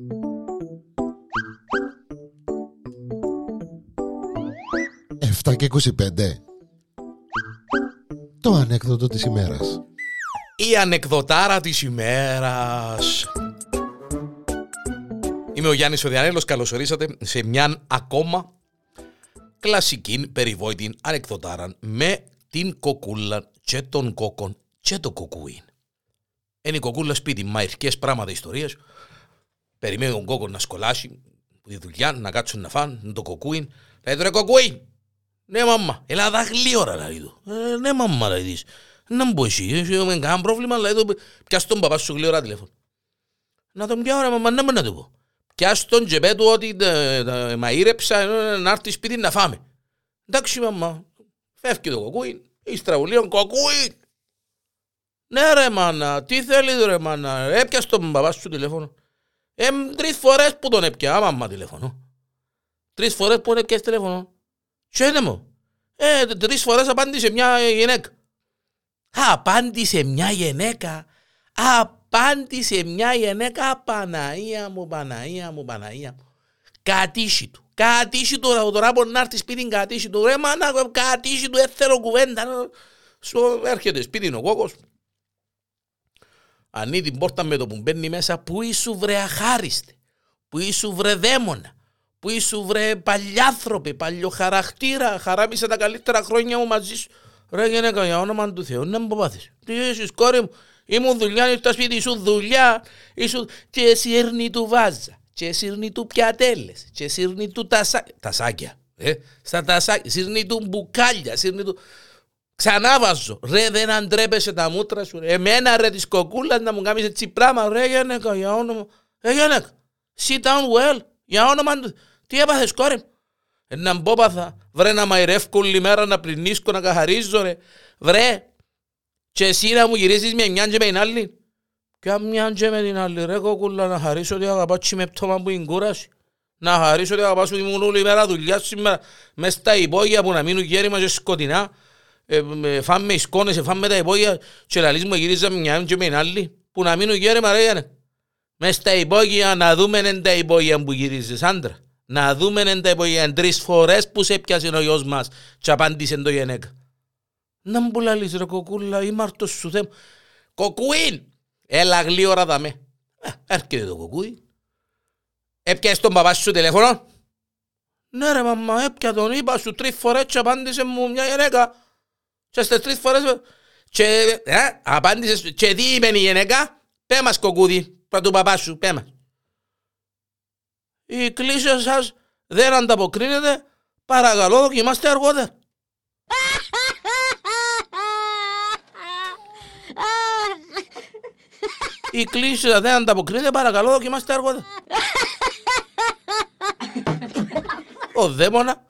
7 και 25. Το ανέκδοτο της ημέρας. Η ανεκδοτάρα της ημέρας. Είμαι ο Γιάννης Οδιανέλος. Καλώς ορίσατε σε μια ακόμα κλασική περιβόητη ανεκδοτάρα με την κοκούλα και τον κόκον και το κοκούιν. Είναι η κοκούλα σπίτι, μαϊρκές πράγματα ιστορίες. Περιμένει τον κόκον να σκολάσει τη δουλειά, να κάτσουν να φάνε, το κοκούιν. Λέει του ρε κοκούιν, ναι μαμά, έλα δάχλη ώρα λέει του. Ναι μαμά λέει της, να μπω εσύ, έχουμε κανένα πρόβλημα, λέει του, πιάσ' τον παπά σου γλυωρά τηλέφωνο. Να τον πιάω ρε μαμά, ναι να του πω. Πιάσ' τον τζεπέ του ότι μαΐρεψα να έρθει σπίτι να φάμε. Εντάξει μαμά, φεύγει το κοκούιν, ιστραβουλίον κοκούιν. Ναι ρε μάνα, τι θέλει ρε μάνα, έπιασ' τον παπά σου τηλέφωνο. Τρεις φορές που τον έπια, μαμά τηλέφωνο. Τρεις φορές που έπιασε τηλέφωνο. Τι είναι μου. Τρεις φορές απάντησε μια γυναίκα. Απάντησε μια γυναίκα. Απάντησε μια γυναίκα. Παναία μου. Κατήσι του. Τώρα μπορεί να έρθει σπίτι κατήσι του. Ρε μάνα, κατήσι του, έθελω κουβέντα. Σου έρχεται σπίτι ο κόκος. Ανοίγει την πόρτα με το που μπαίνει μέσα. Πού ήσου βρε αχάριστε. Πού ήσου βρε δαίμονα. Πού ήσου βρε παλιάθρωπε, παλιοχαρακτήρα. Χαράμισα τα καλύτερα χρόνια μου μαζί σου. Ρε γυναίκα, για όνομα του Θεού, να μην παπάθεις. Τι είσαι κόρη μου, ήμουν δουλειά, ήσουν σπίτι σου δουλειά. Και σύρνη του βάζα, και σύρνη του πιατέλες, και σύρνη του τασάκια. Στα τασάκια, σύρνη του μπουκάλια, σύρνη του... Ξανά βάζω, ρε δεν αντρέπεσαι τα μούτρα σου, ρε. Εμένα ρε της κοκούλας να μου κάνεις έτσι πράγμα, ρε γυναίκα, για όνομα. Ρε γυναίκα, sit down well, για όνομα του. Τι έπαθες κόρη μου. Έναν πόπαθα, βρε να μαϊρεύκω όλη μέρα, να πλυνίσκω, να καθαρίζω ρε. Βρε, και εσύ να μου γυρίσεις με μιαν και με την άλλη. Ποια μιαν και με την άλλη ρε κοκούλα, να χαρίσω ότι αγαπάω τσι με πτώμα που είναι κούραση. Να χαρίσω ότι αγαπάω ότι ήμουν όλη μέρα δουλειά σήμερα. Μες στα υπόγεια που να μείνουν γέρημα και σκοτεινά. Φάμε σκόνες, φάμε τα υπόγεια και λαλείς μου γυρίζα μιαν και με την άλλη. Που να μείνουν γέρημα ρε γένε. Μες στα υπόγεια να δούμε εν τα υπόγεια που γυρίζεις άντρα. Να δούμε εν τα υπόγεια τρεις φορές που σε πιάσε ο γιος μας και απάντησε το γυναίκα. Να μου λαλείς ρε κοκούλα, είμαι αρτός σου θέμα. Κοκούιν, έλα γλύωρα δαμέ. Έρχεται το κοκούιν. Έπιασε τον παπά σου τηλέφωνο. Ναι ρε μαμά, έπια τον είπα σου τρεις φορές και απάντησε μου μια γυναίκα. Και στις τρεις φορές απάντησε και τι είπε η γυναίκα. Πέ μας κοκούδι. Πρα του παπά σου, πέμα. Η εκκλησία σας δεν ανταποκρίνεται. Παρακαλώ, δοκιμάστε αργότερα. Η εκκλησία σας δεν ανταποκρίνεται. Παρακαλώ, δοκιμάστε αργότερα. Ο δαίμονα